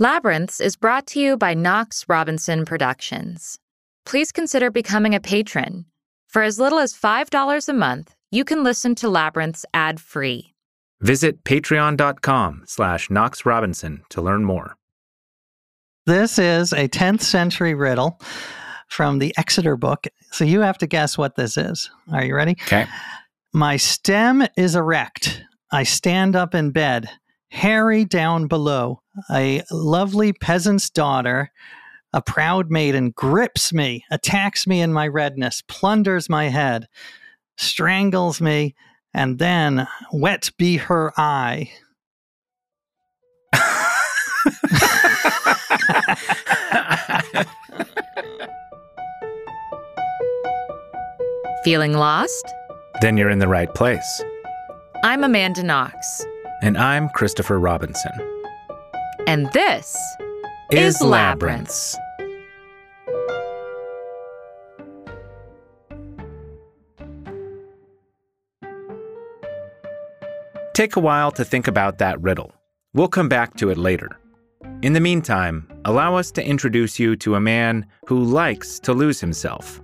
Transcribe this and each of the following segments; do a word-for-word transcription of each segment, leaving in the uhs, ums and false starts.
Labyrinths is brought to you by Knox Robinson Productions. Please consider becoming a patron. For as little as five dollars a month, you can listen to Labyrinths ad-free. Visit patreon.com slash Knox Robinson to learn more. This is a tenth century riddle from the Exeter Book, so you have to guess what this is. Are you ready? Okay. My stem is erect. I stand up in bed. Hairy down below, a lovely peasant's daughter, a proud maiden, grips me, attacks me in my redness, plunders my head, strangles me, and then wet be her eye. Feeling lost? Then you're in the right place. I'm Amanda Knox. And I'm Christopher Robinson. And this is Labyrinths. Take a while to think about that riddle. We'll come back to it later. In the meantime, allow us to introduce you to a man who likes to lose himself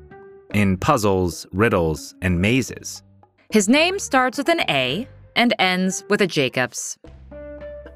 in puzzles, riddles, and mazes. His name starts with an A and ends with a Jacobs.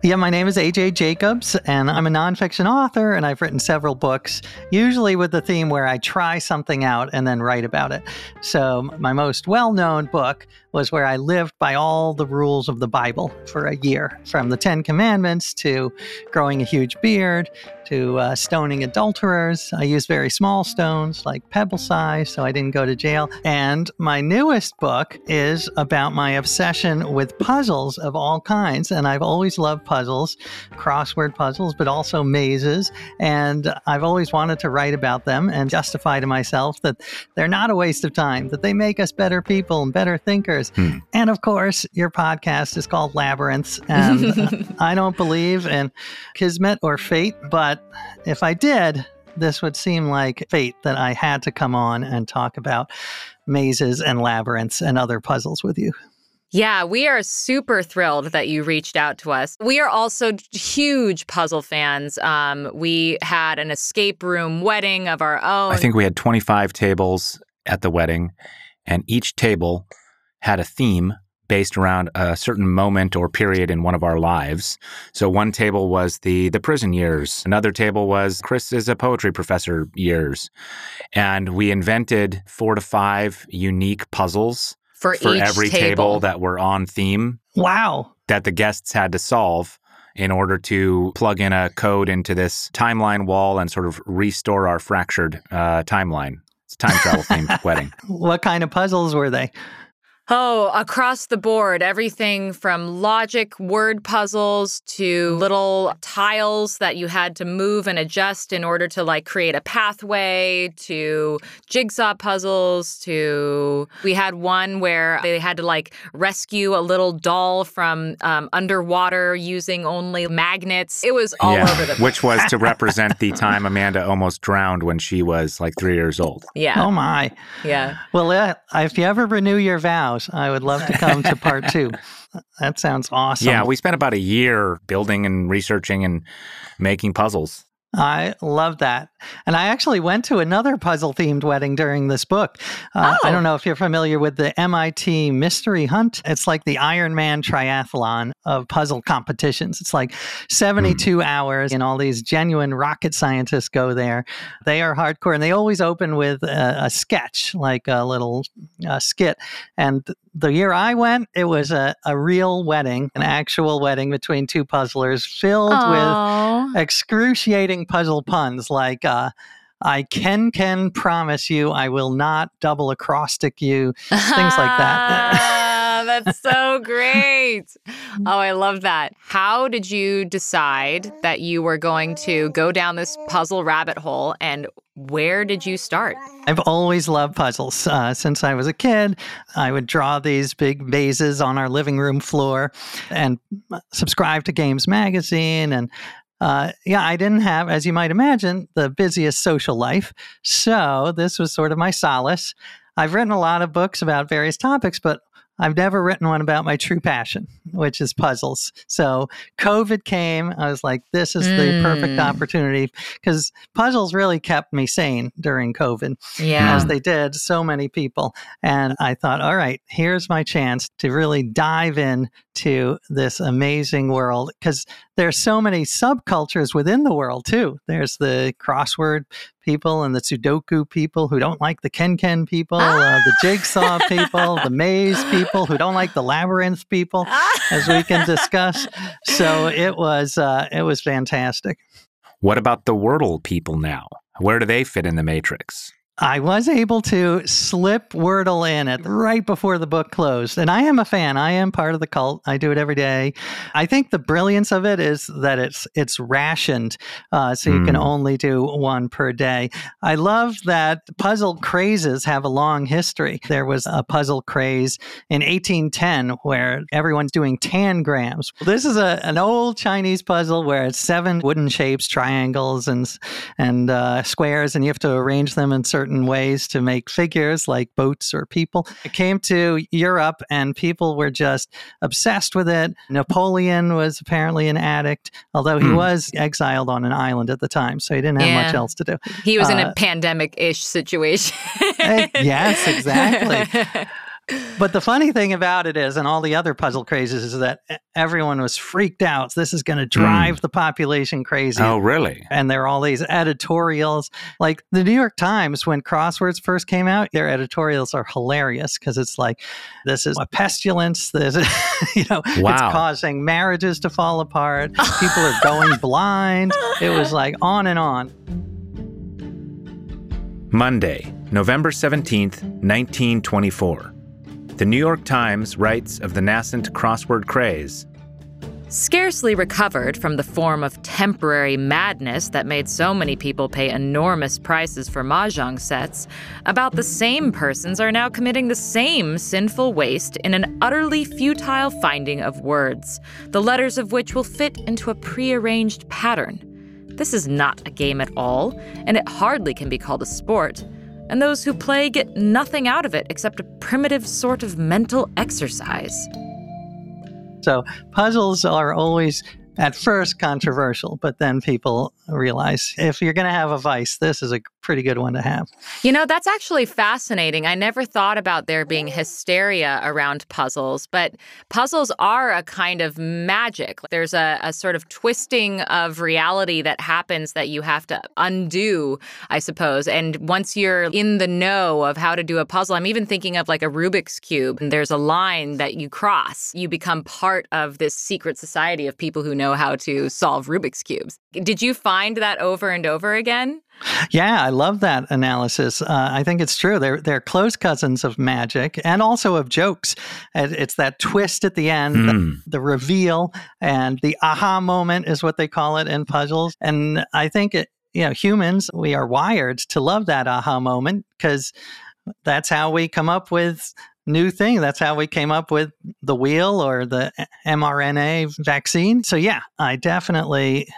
Yeah, my name is A J Jacobs, and I'm a nonfiction author, and I've written several books, usually with the theme where I try something out and then write about it. So my most well-known book was where I lived by all the rules of the Bible for a year, from the Ten Commandments to growing a huge beard to uh, stoning adulterers. I used very small stones, like pebble size, so I didn't go to jail. And my newest book is about my obsession with puzzles of all kinds, and I've always loved puzzles. Puzzles, crossword puzzles, but also mazes. And I've always wanted to write about them and justify to myself that they're not a waste of time, that they make us better people and better thinkers. Hmm. And of course, your podcast is called Labyrinths. And I don't believe in kismet or fate, but if I did, this would seem like fate that I had to come on and talk about mazes and labyrinths and other puzzles with you. Yeah, we are super thrilled that you reached out to us. We are also huge puzzle fans. Um, we had an escape room wedding of our own. I think we had twenty-five tables at the wedding, and each table had a theme based around a certain moment or period in one of our lives. So one table was the the prison years. Another table was Chris is a poetry professor years. And we invented four to five unique puzzles For, for each every table. table that were on theme. Wow. That the guests had to solve in order to plug in a code into this timeline wall and sort of restore our fractured uh, timeline. It's a time travel themed wedding. What kind of puzzles were they? Oh, across the board, everything from logic word puzzles to little tiles that you had to move and adjust in order to, like, create a pathway, to jigsaw puzzles, to... We had one where they had to, like, rescue a little doll from um, underwater using only magnets. It was all yeah. over the place. Which was to represent the time Amanda almost drowned when she was, like, three years old. Yeah. Oh, my. Yeah. Well, uh, if you ever renew your vows, I would love to come to part two. That sounds awesome. Yeah, we spent about a year building and researching and making puzzles. I love that. And I actually went to another puzzle-themed wedding during this book. Uh, oh. I don't know if you're familiar with the M I T Mystery Hunt. It's like the Ironman triathlon of puzzle competitions. It's like seventy-two mm. hours, and all these genuine rocket scientists go there. They are hardcore, and they always open with a, a sketch, like a little uh, skit. And the year I went, it was a, a real wedding, an actual wedding between two puzzlers filled Aww. with excruciating puzzle puns like uh, I can can promise you I will not double acrostic you, things like that. That's so great. Oh, I love that. How did you decide that you were going to go down this puzzle rabbit hole, and where did you start? I've always loved puzzles. Uh, since I was a kid, I would draw these big mazes on our living room floor and subscribe to Games Magazine. And Uh, yeah, I didn't have, as you might imagine, the busiest social life. So this was sort of my solace. I've written a lot of books about various topics, but I've never written one about my true passion, which is puzzles. So COVID came. I was like, this is mm. the perfect opportunity, because puzzles really kept me sane during COVID, yeah. as they did so many people. And I thought, all right, here's my chance to really dive in to this amazing world, because there's so many subcultures within the world too. There's the crossword people and the Sudoku people who don't like the Ken-Ken people, ah! uh, the Jigsaw people, the Maze people who don't like the Labyrinth people, ah! as we can discuss. So it was uh, it was fantastic. What about the Wordle people now? Where do they fit in the matrix? I was able to slip Wordle in at right before the book closed. And I am a fan. I am part of the cult. I do it every day. I think the brilliance of it is that it's it's rationed, uh, so you mm. can only do one per day. I love that puzzle crazes have a long history. There was a puzzle craze in eighteen ten where everyone's doing tangrams. This is a, an old Chinese puzzle where it's seven wooden shapes, triangles, and, and uh, squares, and you have to arrange them in certain certain ways to make figures like boats or people. It came to Europe and people were just obsessed with it. Napoleon was apparently an addict, although he mm. was exiled on an island at the time, so he didn't have yeah. much else to do. He was uh, in a pandemic-ish situation. Yes, exactly. But the funny thing about it is, and all the other puzzle crazes, is that everyone was freaked out. This is going to drive mm. the population crazy. Oh, really? And there are all these editorials. Like the New York Times, when crosswords first came out, their editorials are hilarious, because it's like, this is a pestilence. This is, you know, wow. it's causing marriages to fall apart. People are going blind. It was like on and on. Monday, November seventeenth, nineteen twenty-four. The New York Times writes of the nascent crossword craze. Scarcely recovered from the form of temporary madness that made so many people pay enormous prices for mahjong sets, about the same persons are now committing the same sinful waste in an utterly futile finding of words, the letters of which will fit into a prearranged pattern. This is not a game at all, and it hardly can be called a sport. And those who play get nothing out of it except a primitive sort of mental exercise. So puzzles are always, at first, controversial, but then people realize if you're going to have a vice, this is a pretty good one to have. You know, that's actually fascinating. I never thought about there being hysteria around puzzles, but puzzles are a kind of magic. There's a, a sort of twisting of reality that happens that you have to undo, I suppose. And once you're in the know of how to do a puzzle, I'm even thinking of like a Rubik's Cube. And there's a line that you cross. You become part of this secret society of people who know how to solve Rubik's Cubes. Did you find that over and over again? Yeah, I love that analysis. Uh, I think it's true. They're they're close cousins of magic and also of jokes. It's that twist at the end, mm. the, the reveal, and the aha moment is what they call it in puzzles. And I think, it, you know, humans, we are wired to love that aha moment, because that's how we come up with new thing. That's how we came up with the wheel or the mRNA vaccine. So yeah, I definitely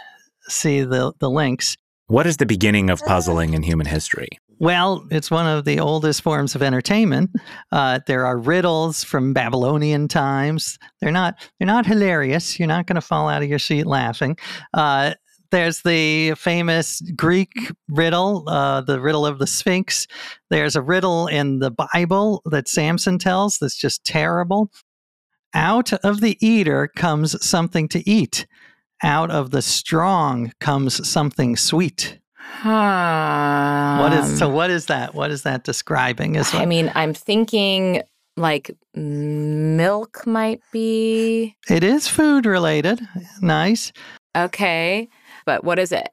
see the, the links. What is the beginning of puzzling in human history? Well, it's one of the oldest forms of entertainment. Uh, there are riddles from Babylonian times. They're not they're not hilarious. You're not going to fall out of your seat laughing. Uh, There's the famous Greek riddle, uh, the riddle of the Sphinx. There's a riddle in the Bible that Samson tells that's just terrible. Out of the eater comes something to eat. Out of the strong comes something sweet. Um, what is, so what is that? What is that describing? Is I what, mean, I'm thinking like milk might be. It is food related. Nice. Okay. But what is it?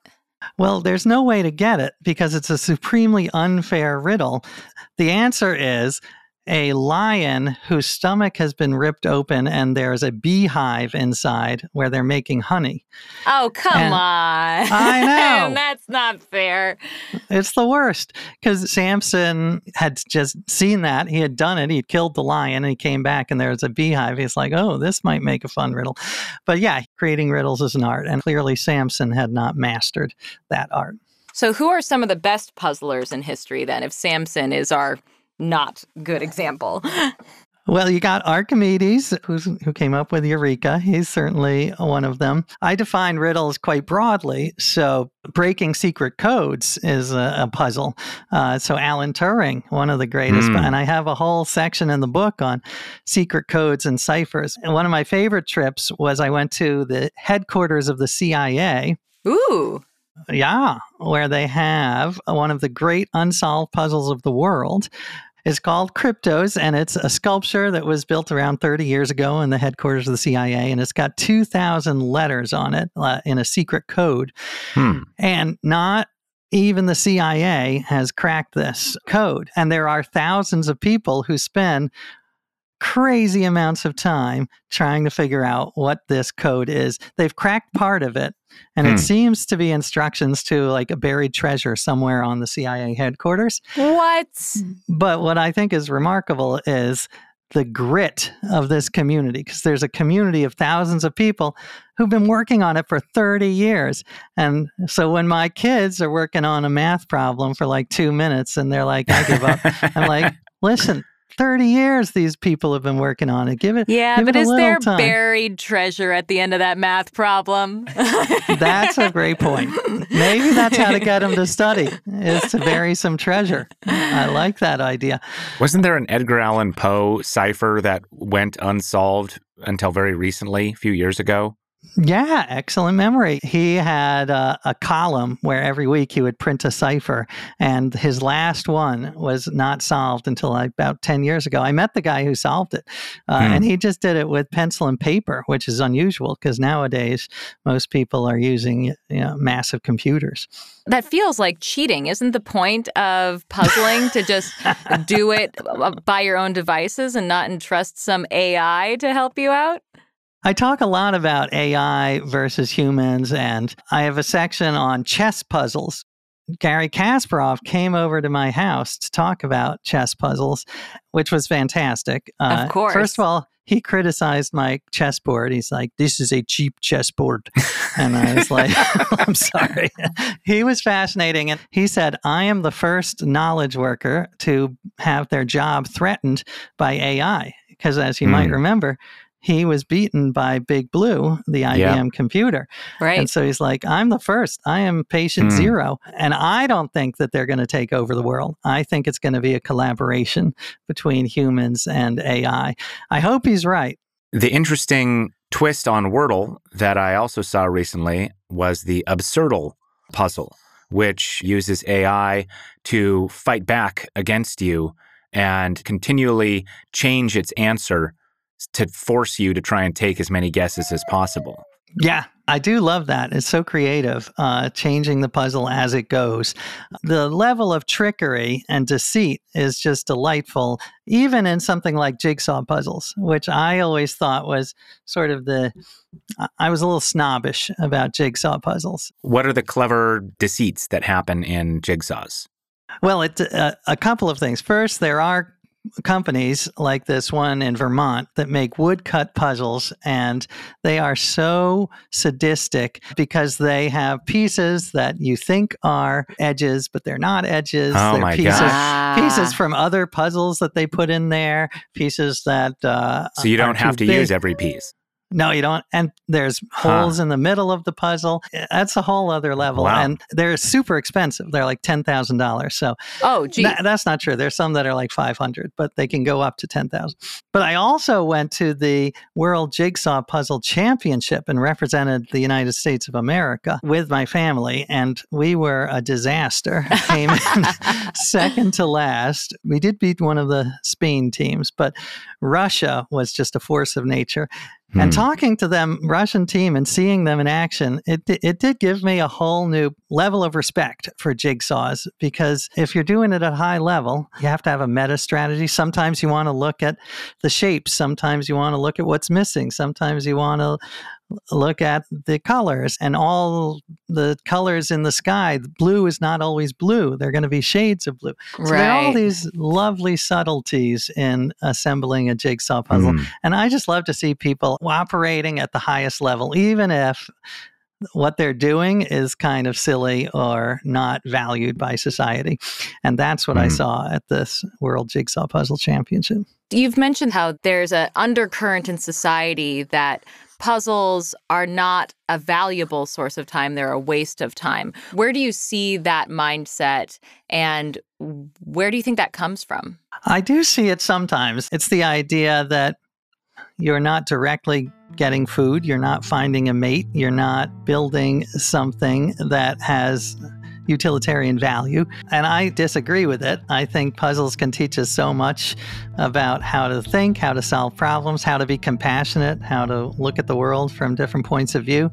Well, there's no way to get it because it's a supremely unfair riddle. The answer is a lion whose stomach has been ripped open and there's a beehive inside where they're making honey. Oh, come and on. I know. And that's not fair. It's the worst, because Samson had just seen that. He had done it. He had killed the lion and he came back and there's a beehive. He's like, oh, this might make a fun riddle. But yeah, creating riddles is an art. And clearly Samson had not mastered that art. So who are some of the best puzzlers in history then, if Samson is our not good example? Well, you got Archimedes, who's, who came up with Eureka. He's certainly one of them. I define riddles quite broadly, so breaking secret codes is a, a puzzle. Uh, so Alan Turing, one of the greatest, mm. and I have a whole section in the book on secret codes and ciphers. And one of my favorite trips was I went to the headquarters of the C I A. Ooh. Yeah, where they have one of the great unsolved puzzles of the world. It's called Kryptos, and it's a sculpture that was built around thirty years ago in the headquarters of the C I A, and it's got two thousand letters on it uh, in a secret code. Hmm. And not even the C I A has cracked this code. And there are thousands of people who spend crazy amounts of time trying to figure out what this code is. They've cracked part of it, and hmm. it seems to be instructions to like a buried treasure somewhere on the C I A headquarters. What? But what I think is remarkable is the grit of this community, because there's a community of thousands of people who've been working on it for thirty years. And so when my kids are working on a math problem for like two minutes and they're like, I give up. I'm like, listen, thirty years these people have been working on it. Give it Yeah, give but it a is there time. Buried treasure at the end of that math problem? That's a great point. Maybe that's how to get them to study, is to bury some treasure. I like that idea. Wasn't there an Edgar Allan Poe cipher that went unsolved until very recently, a few years ago? Yeah, excellent memory. He had uh, a column where every week he would print a cipher, and his last one was not solved until like about ten years ago. I met the guy who solved it, uh, hmm. and he just did it with pencil and paper, which is unusual because nowadays most people are using you know, massive computers. That feels like cheating. Isn't the point of puzzling to just do it by your own devices and not entrust some A I to help you out? I talk a lot about A I versus humans, and I have a section on chess puzzles. Garry Kasparov came over to my house to talk about chess puzzles, which was fantastic. Uh, of course. First of all, he criticized my chessboard. He's like, this is a cheap chessboard. And I was like, I'm sorry. He was fascinating. And he said, I am the first knowledge worker to have their job threatened by A I. Because as you mm. might remember, he was beaten by Big Blue, the I B M yeah. computer. Right. And so he's like, I'm the first. I am patient mm. zero. And I don't think that they're going to take over the world. I think it's going to be a collaboration between humans and A I. I hope he's right. The interesting twist on Wordle that I also saw recently was the Absurdle puzzle, which uses A I to fight back against you and continually change its answer to force you to try and take as many guesses as possible. Yeah, I do love that. It's so creative, uh, changing the puzzle as it goes. The level of trickery and deceit is just delightful, even in something like jigsaw puzzles, which I always thought was sort of the... I was a little snobbish about jigsaw puzzles. What are the clever deceits that happen in jigsaws? Well, it, uh, a couple of things. First, there are companies like this one in Vermont that make woodcut puzzles, and they are so sadistic because they have pieces that you think are edges, but they're not edges. Oh, they're my pieces, God. Pieces from other puzzles that they put in there, pieces that uh, so you don't have to big. use every piece. No, you don't. And there's holes huh. in the middle of the puzzle. That's a whole other level. Wow. And they're super expensive. They're like ten thousand dollars. So oh, geez. Th- that's not true. There's some that are like five hundred dollars, but they can go up to ten thousand dollars. But I also went to the World Jigsaw Puzzle Championship and represented the United States of America with my family. And we were a disaster. Came in second to last. We did beat one of the Spain teams, but Russia was just a force of nature. And talking to them, Russian team, and seeing them in action, it it did give me a whole new level of respect for jigsaws, because if you're doing it at a high level, you have to have a meta strategy. Sometimes you want to look at the shapes. Sometimes you want to look at what's missing. Sometimes you want to look at the colors and all the colors in the sky. Blue is not always blue. There are going to be shades of blue. So right. There are all these lovely subtleties in assembling a jigsaw puzzle. Mm. And I just love to see people operating at the highest level, even if what they're doing is kind of silly or not valued by society. And that's what mm. I saw at this World Jigsaw Puzzle Championship. You've mentioned how there's an undercurrent in society that puzzles are not a valuable source of time. They're a waste of time. Where do you see that mindset, and where do you think that comes from? I do see it sometimes. It's the idea that you're not directly getting food, you're not finding a mate, you're not building something that has utilitarian value. And I disagree with it. I think puzzles can teach us so much about how to think, how to solve problems, how to be compassionate, how to look at the world from different points of view.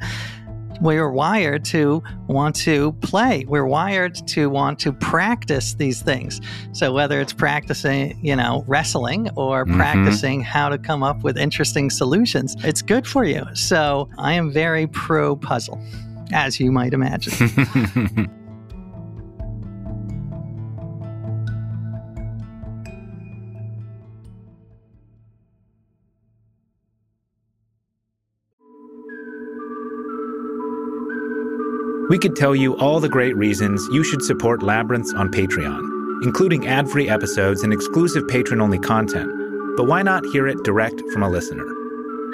We're wired to want to play. We're wired to want to practice these things. So whether it's practicing, you know, wrestling or mm-hmm. practicing how to come up with interesting solutions, it's good for you. So I am very pro-puzzle, as you might imagine. We could tell you all the great reasons you should support Labyrinths on Patreon, including ad-free episodes and exclusive patron-only content, but why not hear it direct from a listener?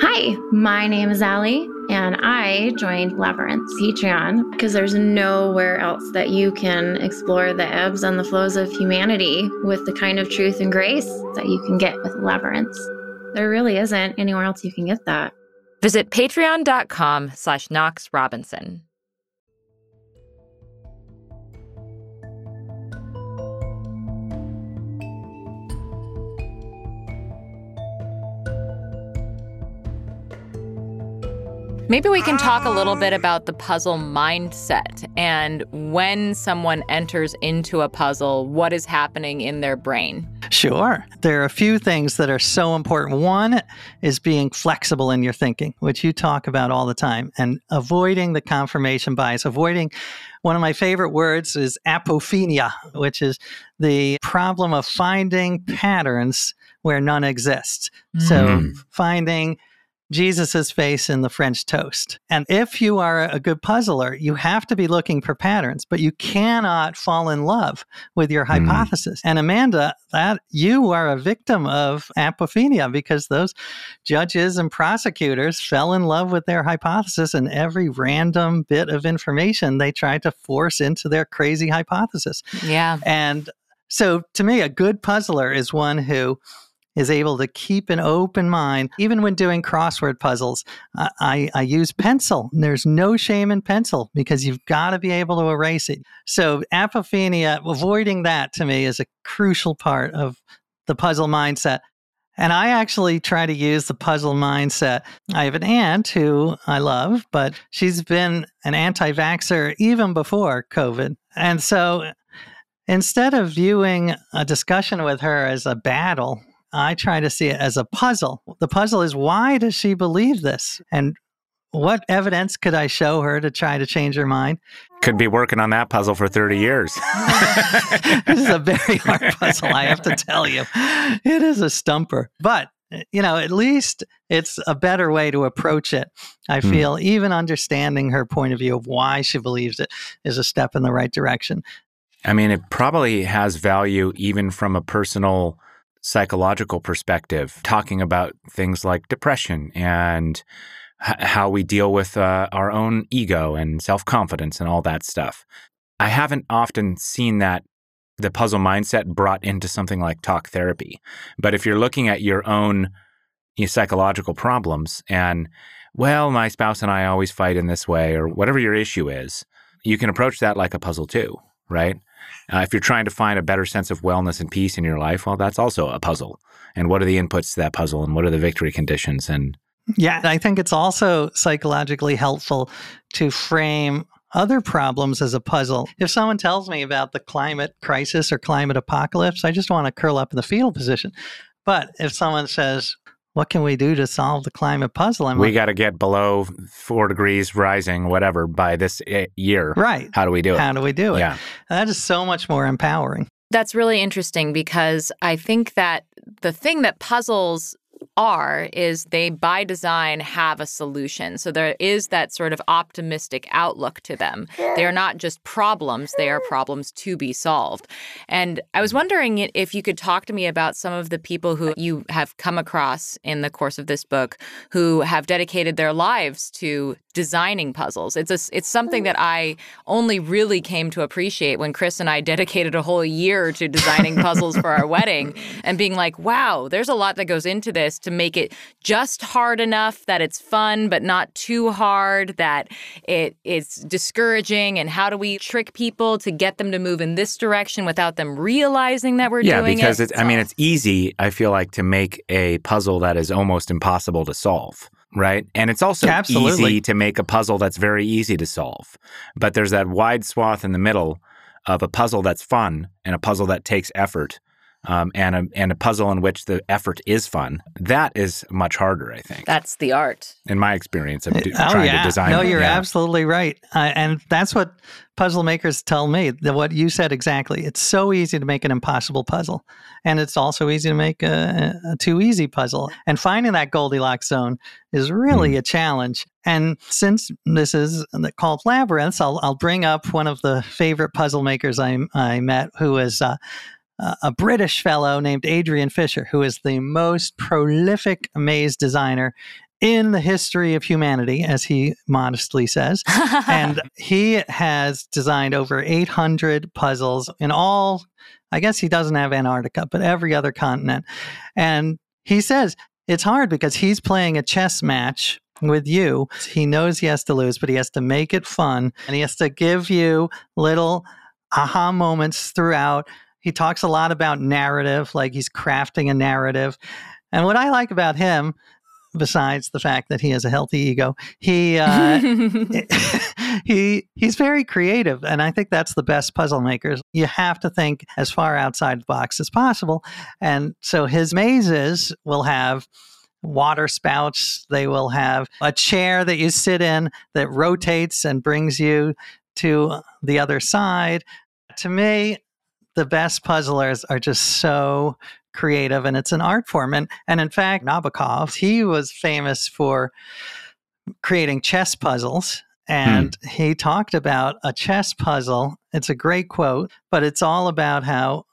Hi, my name is Allie, and I joined Labyrinths Patreon because there's nowhere else that you can explore the ebbs and the flows of humanity with the kind of truth and grace that you can get with Labyrinths. There really isn't anywhere else you can get that. Visit patreon.com slash Knox Robinson. Maybe we can talk a little bit about the puzzle mindset and when someone enters into a puzzle, what is happening in their brain? Sure. There are a few things that are so important. One is being flexible in your thinking, which you talk about all the time, and avoiding the confirmation bias, avoiding one of my favorite words is apophenia, which is the problem of finding patterns where none exist. Mm. So finding Jesus's face in the French toast. And if you are a good puzzler, you have to be looking for patterns, but you cannot fall in love with your mm. hypothesis. And Amanda, that you are a victim of apophenia because those judges and prosecutors fell in love with their hypothesis, and every random bit of information they tried to force into their crazy hypothesis. Yeah. And so to me, a good puzzler is one who is able to keep an open mind. Even when doing crossword puzzles, I, I, I use pencil. There's no shame in pencil because you've got to be able to erase it. So apophenia, avoiding that to me is a crucial part of the puzzle mindset. And I actually try to use the puzzle mindset. I have an aunt who I love, but she's been an anti-vaxxer even before COVID. And so instead of viewing a discussion with her as a battle, I try to see it as a puzzle. The puzzle is, why does she believe this? And what evidence could I show her to try to change her mind? Could be working on that puzzle for thirty years. This is a very hard puzzle, I have to tell you. It is a stumper. But, you know, at least it's a better way to approach it. I feel mm. even understanding her point of view of why she believes it is a step in the right direction. I mean, it probably has value even from a personal psychological perspective, talking about things like depression and h- how we deal with uh, our own ego and self-confidence and all that stuff. I haven't often seen that, the puzzle mindset brought into something like talk therapy. But if you're looking at your own you know, psychological problems and, well, my spouse and I always fight in this way, or whatever your issue is, you can approach that like a puzzle too, right? Uh, if you're trying to find a better sense of wellness and peace in your life, well, that's also a puzzle. And what are the inputs to that puzzle, and what are the victory conditions? And yeah, I think it's also psychologically helpful to frame other problems as a puzzle. If someone tells me about the climate crisis or climate apocalypse, I just want to curl up in the fetal position. But if someone says, what can we do to solve the climate puzzle? I'm we like, got to get below four degrees rising, whatever, by this year. Right. How do we do it? How do we do it? Yeah. That is so much more empowering. That's really interesting because I think that the thing that puzzles are is they, by design, have a solution. So there is that sort of optimistic outlook to them. They are not just problems. They are problems to be solved. And I was wondering if you could talk to me about some of the people who you have come across in the course of this book who have dedicated their lives to designing puzzles. It's a, it's something that I only really came to appreciate when Chris and I dedicated a whole year to designing puzzles for our wedding and being like, wow, there's a lot that goes into this to make it just hard enough that it's fun, but not too hard, that it it's discouraging. And how do we trick people to get them to move in this direction without them realizing that we're yeah, doing it? Yeah, because it's, I mean, it's easy, I feel like, to make a puzzle that is almost impossible to solve. Right. And it's also Absolutely. easy to make a puzzle that's very easy to solve. But there's that wide swath in the middle of a puzzle that's fun and a puzzle that takes effort. Um, and, a, and a puzzle in which the effort is fun, that is much harder, I think. That's the art. In my experience of do, oh, trying yeah. to design. No, you're yeah. absolutely right. Uh, and that's what puzzle makers tell me, that what you said exactly. It's so easy to make an impossible puzzle. And it's also easy to make a, a too easy puzzle. And finding that Goldilocks zone is really mm. a challenge. And since this is called Labyrinths, I'll, I'll bring up one of the favorite puzzle makers I, I met, who is... Uh, Uh, a British fellow named Adrian Fisher, who is the most prolific maze designer in the history of humanity, as he modestly says. And he has designed over eight hundred puzzles in all, I guess he doesn't have Antarctica, but every other continent. And he says it's hard because he's playing a chess match with you. He knows he has to lose, but he has to make it fun. And he has to give you little aha moments throughout. He talks a lot about narrative, like he's crafting a narrative. And what I like about him, besides the fact that he has a healthy ego, he uh, he he's very creative. And I think that's the best puzzle makers. You have to think as far outside the box as possible. And so his mazes will have water spouts. They will have a chair that you sit in that rotates and brings you to the other side. To me, the best puzzlers are just so creative, and it's an art form. And, and in fact, Nabokov, he was famous for creating chess puzzles, and hmm. he talked about a chess puzzle. It's a great quote, but it's all about how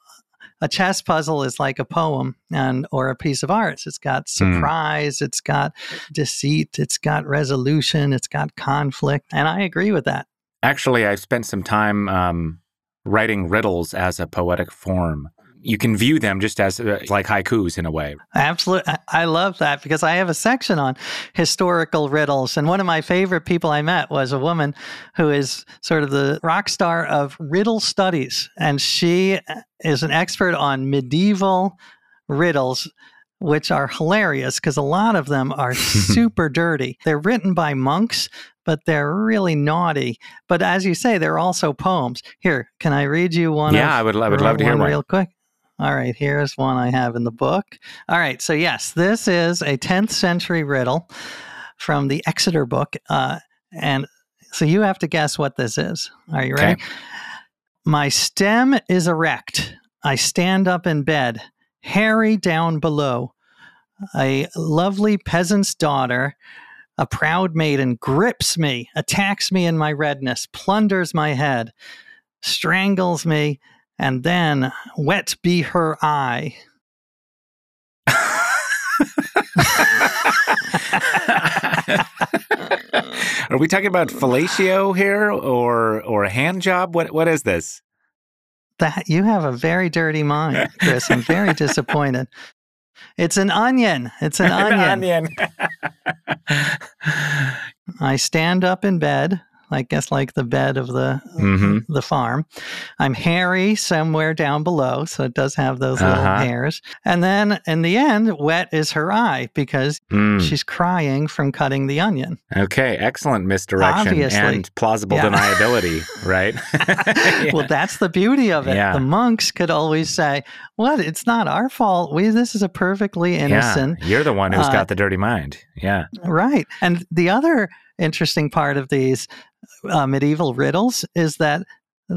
a chess puzzle is like a poem and or a piece of art. It's got surprise, hmm. it's got deceit, it's got resolution, it's got conflict, and I agree with that. Actually, I've spent some time... Um... writing riddles as a poetic form. You can view them just as uh, like haikus in a way. Absolutely. I love that because I have a section on historical riddles. And one of my favorite people I met was a woman who is sort of the rock star of riddle studies. And she is an expert on medieval riddles, which are hilarious because a lot of them are super dirty. They're written by monks, but they're really naughty. But as you say, they're also poems. Here, can I read you one? Yeah, of, I would, I would love to hear one. Real quick. All right, here's one I have in the book. All right, so yes, this is a tenth century riddle from the Exeter Book. Uh, and so you have to guess what this is. Are you ready? Okay. My stem is erect. I stand up in bed, hairy down below. A lovely peasant's daughter... a proud maiden grips me, attacks me in my redness, plunders my head, strangles me, and then wet be her eye. Are we talking about fellatio here, or or a hand job? What what is this? That you have a very dirty mind, Chris. I'm very disappointed. It's an onion. It's an onion. An onion. I stand up in bed, I guess like the bed of the mm-hmm. the farm. I'm hairy somewhere down below, so it does have those uh-huh. little hairs. And then in the end, wet is her eye because mm. she's crying from cutting the onion. Okay, excellent misdirection. Obviously. And plausible yeah. deniability, right? yeah. Well, that's the beauty of it. Yeah. The monks could always say, "What? It's not our fault. We this is a perfectly innocent." Yeah. You're the one who's uh, got the dirty mind. Yeah. Right. And the other interesting part of these uh, medieval riddles is that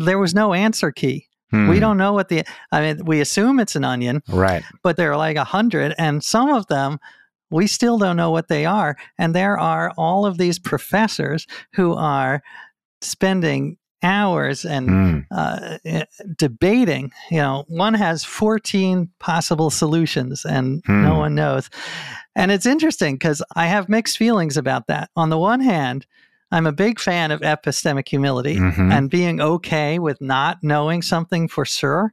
there was no answer key. Hmm. We don't know what the, I mean, we assume it's an onion, right? But there are like a hundred, and some of them We still don't know what they are. And there are all of these professors who are spending hours and mm. uh, debating. You know, one has fourteen possible solutions and mm. no one knows. And it's interesting because I have mixed feelings about that. On the one hand, I'm a big fan of epistemic humility mm-hmm. and being okay with not knowing something for sure.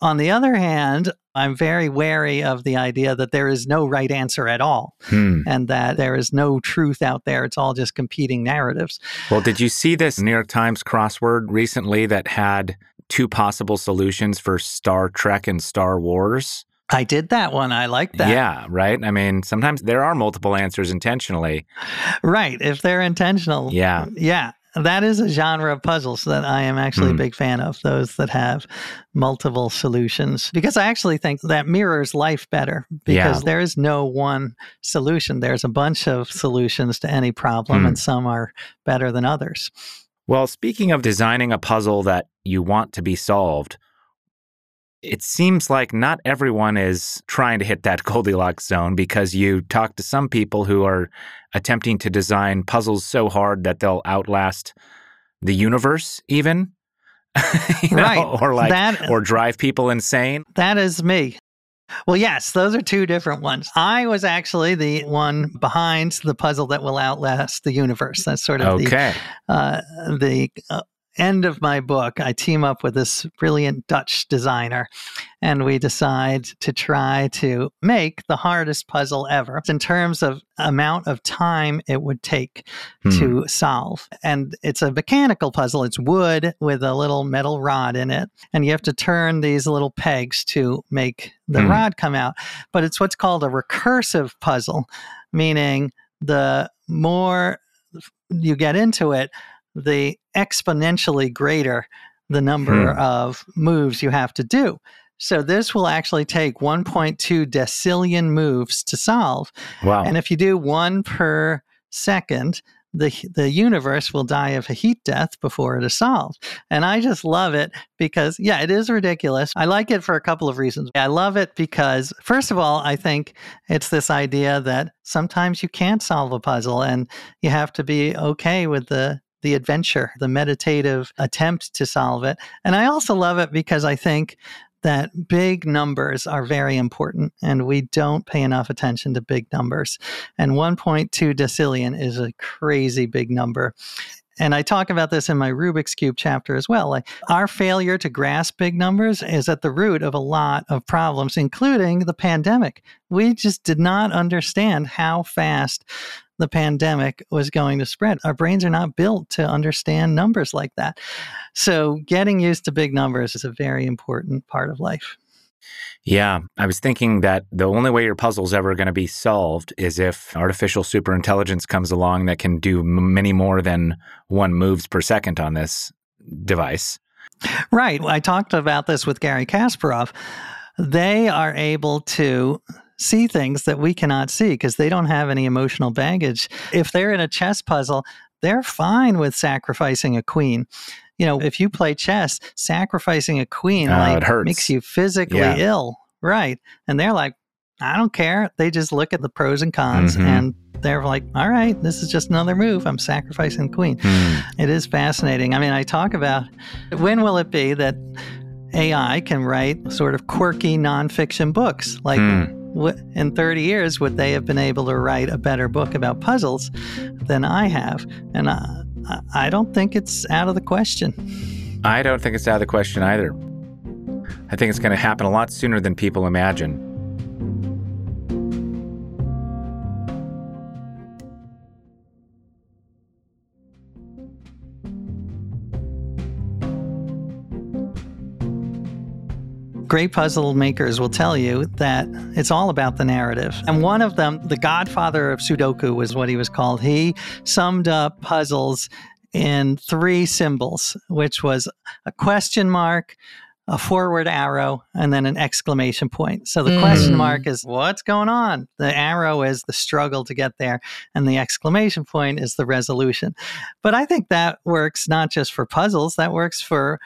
On the other hand, I'm very wary of the idea that there is no right answer at all hmm. and that there is no truth out there. It's all just competing narratives. Well, did you see this New York Times crossword recently that had two possible solutions for Star Trek and Star Wars? I did that one. I like that. Yeah, right? I mean, sometimes there are multiple answers intentionally. Right, if they're intentional. Yeah. Yeah. That is a genre of puzzles that I am actually mm. a big fan of, those that have multiple solutions, because I actually think that mirrors life better, because yeah. there is no one solution. There's a bunch of solutions to any problem, mm. and some are better than others. Well, speaking of designing a puzzle that you want to be solved, it seems like not everyone is trying to hit that Goldilocks zone, because you talk to some people who are attempting to design puzzles so hard that they'll outlast the universe even, you right. know, or like that, or drive people insane. That is me. Well, yes, those are two different ones. I was actually the one behind the puzzle that will outlast the universe. That's sort of okay. the uh, the uh, end of my book. I team up with this brilliant Dutch designer, and we decide to try to make the hardest puzzle ever in terms of amount of time it would take hmm. to solve. And it's a mechanical puzzle. It's wood with a little metal rod in it, and you have to turn these little pegs to make the hmm. rod come out. But it's what's called a recursive puzzle, meaning the more you get into it, the exponentially greater the number hmm. of moves you have to do. So this will actually take one point two decillion moves to solve. Wow. And if you do one per second, the the universe will die of a heat death before it is solved. And I just love it because, yeah, it is ridiculous. I like it for a couple of reasons. I love it because, first of all, I think it's this idea that sometimes you can't solve a puzzle, and you have to be okay with the the adventure, the meditative attempt to solve it. And I also love it because I think that big numbers are very important, and we don't pay enough attention to big numbers. And one point two decillion is a crazy big number. And I talk about this in my Rubik's Cube chapter as well. Like, our failure to grasp big numbers is at the root of a lot of problems, including the pandemic. We just did not understand how fast the pandemic was going to spread. Our brains are not built to understand numbers like that. So getting used to big numbers is a very important part of life. Yeah. I was thinking that the only way your puzzle's ever going to be solved is if artificial superintelligence comes along that can do many more than one moves per second on this device. Right. I talked about this with Garry Kasparov. They are able to see things that we cannot see because they don't have any emotional baggage. If they're in a chess puzzle, they're fine with sacrificing a queen. You know, if you play chess, sacrificing a queen oh, like, makes you physically yeah. ill. Right. And they're like, I don't care. They just look at the pros and cons mm-hmm. and they're like, all right, this is just another move. I'm sacrificing the queen. Mm. It is fascinating. I mean, I talk about, when will it be that A I can write sort of quirky nonfiction books? Like, mm. in thirty years, would they have been able to write a better book about puzzles than I have? And I, I don't think it's out of the question. I don't think it's out of the question either. I think it's going to happen a lot sooner than people imagine. Great puzzle makers will tell you that it's all about the narrative. And one of them, the godfather of Sudoku was what he was called. He summed up puzzles in three symbols, which was a question mark, a forward arrow, and then an exclamation point. So the mm. question mark is what's going on? The arrow is the struggle to get there, and the exclamation point is the resolution. But I think that works not just for puzzles, that works for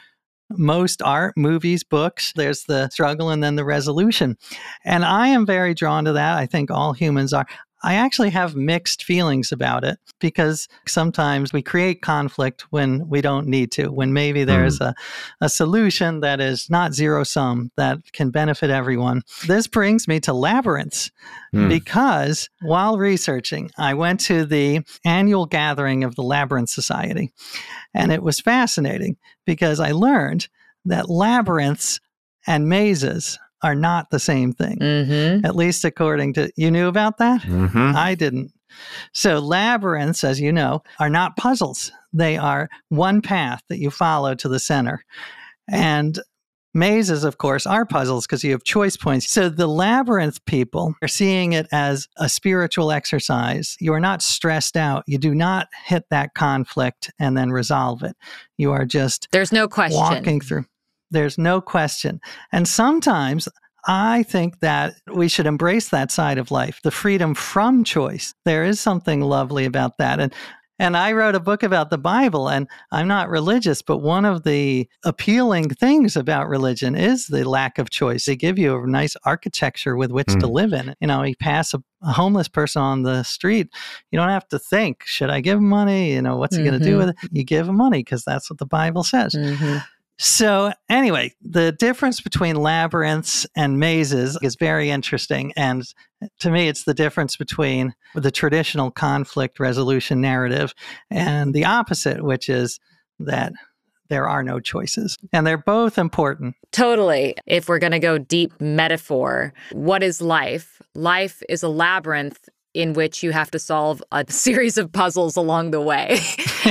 most art, movies, books. There's the struggle and then the resolution. And I am very drawn to that. I think all humans are. I actually have mixed feelings about it because sometimes we create conflict when we don't need to, when maybe there's mm. a, a solution that is not zero sum that can benefit everyone. This brings me to labyrinths mm. because while researching, I went to the annual gathering of the Labyrinth Society, and it was fascinating because I learned that labyrinths and mazes are not the same thing, mm-hmm. at least according to, you knew about that? Mm-hmm. I didn't. So labyrinths, as you know, are not puzzles. They are one path that you follow to the center. And mazes, of course, are puzzles because you have choice points. So the labyrinth people are seeing it as a spiritual exercise. You are not stressed out. You do not hit that conflict and then resolve it. You are just There's no question. walking through. There's no question. And sometimes I think that we should embrace that side of life, the freedom from choice. There is something lovely about that. And and I wrote a book about the Bible, and I'm not religious, but one of the appealing things about religion is the lack of choice. They give you a nice architecture with which mm. to live in. You know, you pass a, a homeless person on the street, you don't have to think, should I give him money? You know, what's mm-hmm. he going to do with it? You give him money because that's what the Bible says. Mm-hmm. So anyway, the difference between labyrinths and mazes is very interesting. And to me, it's the difference between the traditional conflict resolution narrative and the opposite, which is that there are no choices. And they're both important. Totally. If we're going to go deep metaphor, what is life? Life is a labyrinth in which you have to solve a series of puzzles along the way.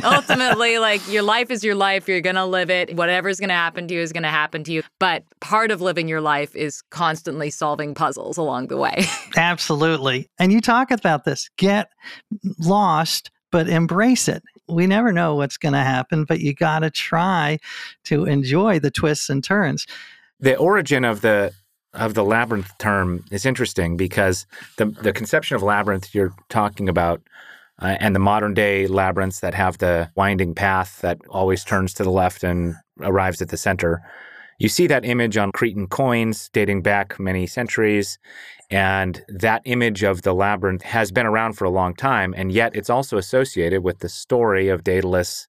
Ultimately, like, your life is your life. You're going to live it. Whatever's going to happen to you is going to happen to you. But part of living your life is constantly solving puzzles along the way. Absolutely. And you talk about this. Get lost, but embrace it. We never know what's going to happen, but you got to try to enjoy the twists and turns. The origin of the of the labyrinth term is interesting because the the conception of labyrinth you're talking about uh, and the modern day labyrinths that have the winding path that always turns to the left and arrives at the center, you see that image on Cretan coins dating back many centuries. And that image of the labyrinth has been around for a long time, and yet it's also associated with the story of Daedalus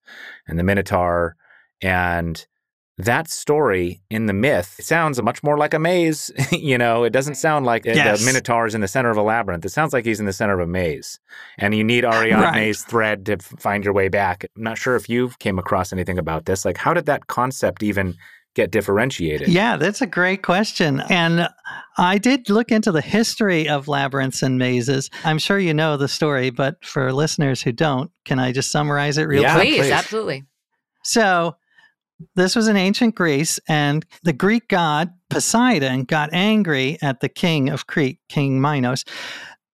and the Minotaur. And that story in the myth, it sounds much more like a maze. You know, it doesn't sound like yes. the Minotaur is in the center of a labyrinth. It sounds like he's in the center of a maze. And you need Ariadne's right. thread to find your way back. I'm not sure if you came across anything about this. Like, how did that concept even get differentiated? Yeah, that's a great question. And I did look into the history of labyrinths and mazes. I'm sure you know the story, but for listeners who don't, can I just summarize it real yeah, quick? Please, please, absolutely. So this was in ancient Greece, and the Greek god Poseidon got angry at the king of Crete, King Minos,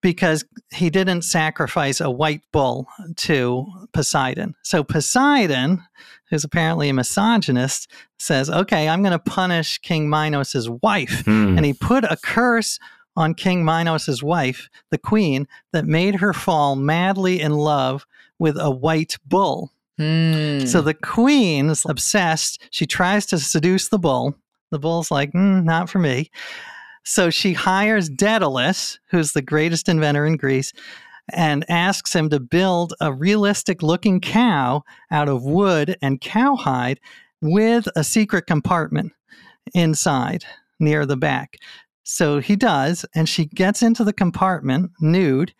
because he didn't sacrifice a white bull to Poseidon. So Poseidon, who's apparently a misogynist, says, okay, I'm going to punish King Minos' wife. Hmm. And he put a curse on King Minos' wife, the queen, that made her fall madly in love with a white bull. Mm. So the queen is obsessed. She tries to seduce the bull. The bull's like, mm, not for me. So she hires Daedalus, who's the greatest inventor in Greece, and asks him to build a realistic-looking cow out of wood and cowhide with a secret compartment inside near the back. So he does, and she gets into the compartment nude.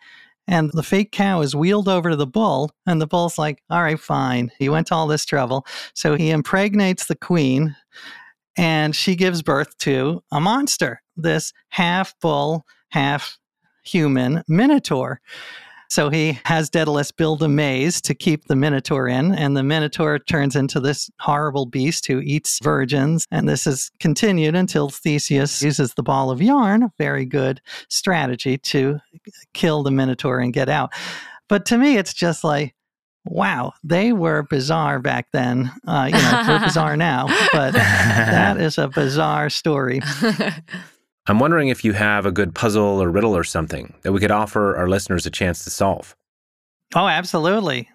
And the fake cow is wheeled over to the bull, and the bull's like, all right, fine. He went to all this trouble. So he impregnates the queen, and she gives birth to a monster, this half bull, half human Minotaur. So he has Daedalus build a maze to keep the Minotaur in, and the Minotaur turns into this horrible beast who eats virgins. And this is continued until Theseus uses the ball of yarn, a very good strategy to kill the Minotaur and get out. But to me, it's just like, wow, they were bizarre back then. Uh, you know, we're bizarre now, but that is a bizarre story. I'm wondering if you have a good puzzle or riddle or something that we could offer our listeners a chance to solve. Oh, absolutely.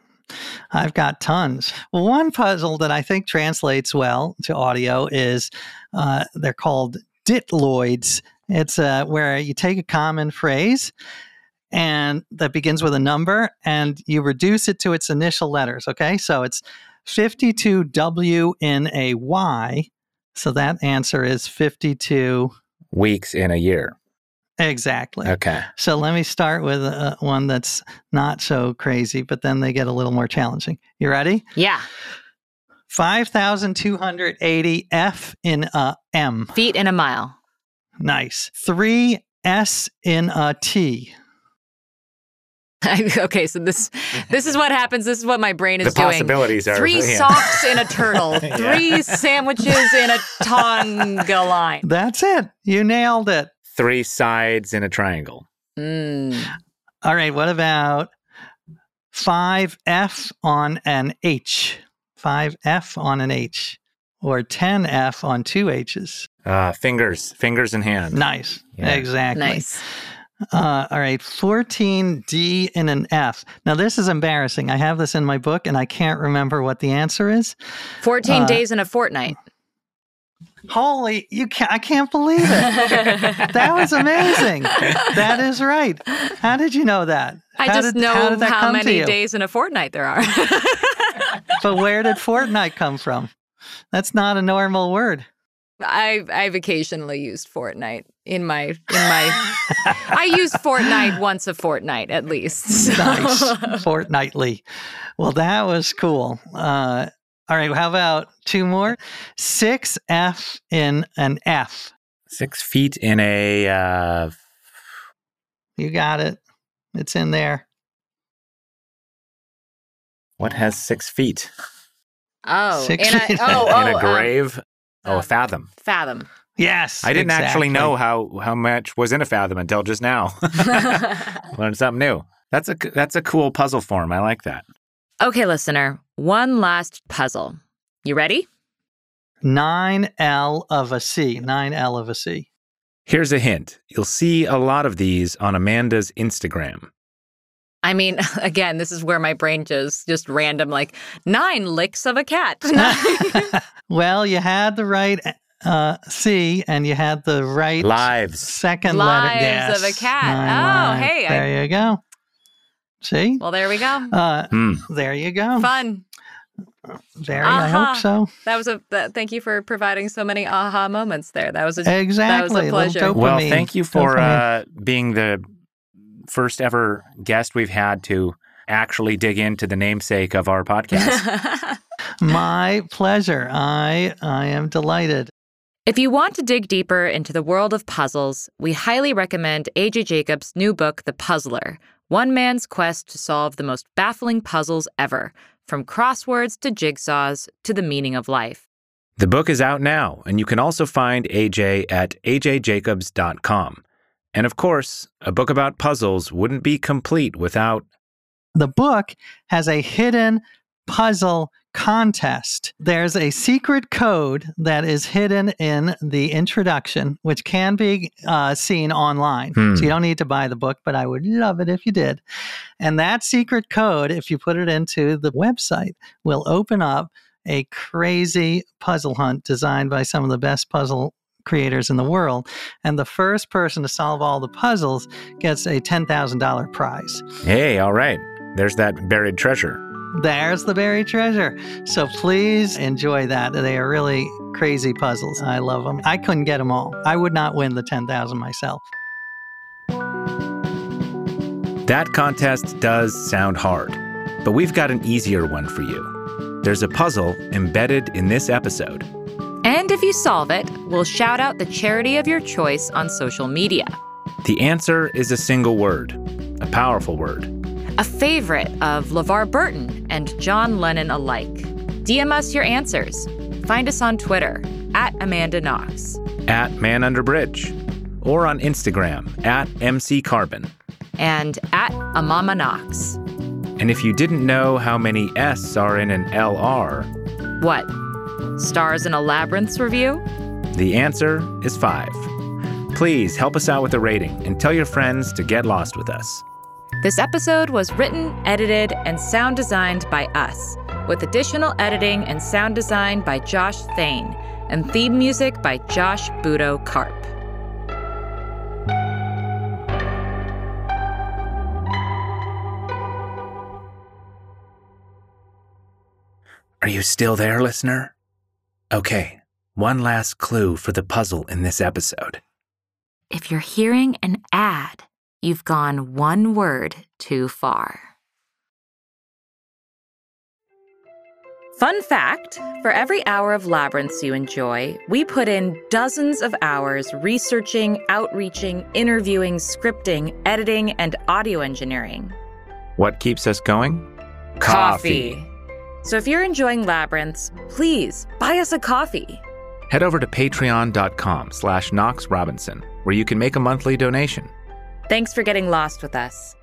I've got tons. Well, one puzzle that I think translates well to audio is uh, they're called ditloids. It's uh, where you take a common phrase and that begins with a number and you reduce it to its initial letters. Okay, so it's fifty-two W in a Y. So that answer is fifty-two weeks in a year. Exactly. Okay. So let me start with uh, one that's not so crazy, but then they get a little more challenging. You ready? Yeah. five thousand two hundred eighty F in a M. Feet in a mile. Nice. Three S in a T. Okay, so this this is what happens. This is what my brain is the doing. The possibilities are. Three yeah. socks in a turtle. Three yeah. sandwiches in a conga line. That's it. You nailed it. Three sides in a triangle. Mm. All right, what about five F on an H? Five F on an H. Or ten F on two H's. Uh, fingers. Fingers in hand. Nice. Yeah. Exactly. Nice. Uh, all right, fourteen D and an F. Now, this is embarrassing. I have this in my book, and I can't remember what the answer is. fourteen uh, days in a fortnight. Holy, you can't, I can't believe it. That was amazing. That is right. How did you know that? I how just did, know how, did that how come many days in a fortnight there are. But where did fortnight come from? That's not a normal word. I've, I've occasionally used Fortnite in my, in my, I use Fortnite once a fortnight at least. So. Nice. Fortnightly. Well, that was cool. Uh, all right. How about two more? Six F in an F. Six feet in a, uh... You got it. It's in there. What has six feet? Oh, six in, feet. A, oh, oh in a grave. Um, Oh, a fathom. Fathom. Yes. I didn't exactly. actually know how, how much was in a fathom until just now. Learned something new. That's a, that's a cool puzzle form. I like that. Okay, listener. One last puzzle. You ready? nine L of a C. nine L of a C. Here's a hint. You'll see a lot of these on Amanda's Instagram. I mean, again, this is where my brain goes just random, like, nine licks of a cat. Well, you had the right uh, C and you had the right lives. Second lives letter. Lives yes. of a cat. Nine oh, lives. Hey. There I... you go. See? Well, there we go. Uh, mm. There you go. Fun. Very, uh-huh. I hope so. That was a th- thank you for providing so many aha moments there. That was a, exactly. That was a pleasure. Well, thank you for uh, being the first ever guest we've had to actually dig into the namesake of our podcast. My pleasure. I I am delighted. If you want to dig deeper into the world of puzzles, we highly recommend A J Jacobs' new book, The Puzzler, one man's quest to solve the most baffling puzzles ever, from crosswords to jigsaws to the meaning of life. The book is out now, and you can also find A J at a j jacobs dot com. And of course, a book about puzzles wouldn't be complete without... The book has a hidden puzzle contest. There's a secret code that is hidden in the introduction, which can be uh, seen online. Hmm. So you don't need to buy the book, but I would love it if you did. And that secret code, if you put it into the website, will open up a crazy puzzle hunt designed by some of the best puzzle creators in the world, and the first person to solve all the puzzles gets a ten thousand dollars prize. Hey, all right. There's that buried treasure. There's the buried treasure. So please enjoy that. They are really crazy puzzles. I love them. I couldn't get them all. I would not win the ten thousand dollars myself. That contest does sound hard, but we've got an easier one for you. There's a puzzle embedded in this episode. And if you solve it, we'll shout out the charity of your choice on social media. The answer is a single word, a powerful word. A favorite of LeVar Burton and John Lennon alike. D M us your answers. Find us on Twitter, at Amanda Knox. At manunderbridge. Or on Instagram, at emceecarbon. And at amamaknox. And if you didn't know how many S are in an L R... What? Stars in a Labyrinths review? The answer is five. Please help us out with a rating and tell your friends to get lost with us. This episode was written, edited, and sound designed by us, with additional editing and sound design by Josh Thane, and theme music by Josh Budo Karp. Are you still there, listener? Okay, one last clue for the puzzle in this episode. If you're hearing an ad, you've gone one word too far. Fun fact, for every hour of Labyrinths you enjoy, we put in dozens of hours researching, outreaching, interviewing, scripting, editing, and audio engineering. What keeps us going? Coffee. Coffee. So if you're enjoying Labyrinths, please buy us a coffee. Head over to patreon.com slash Knox Robinson, where you can make a monthly donation. Thanks for getting lost with us.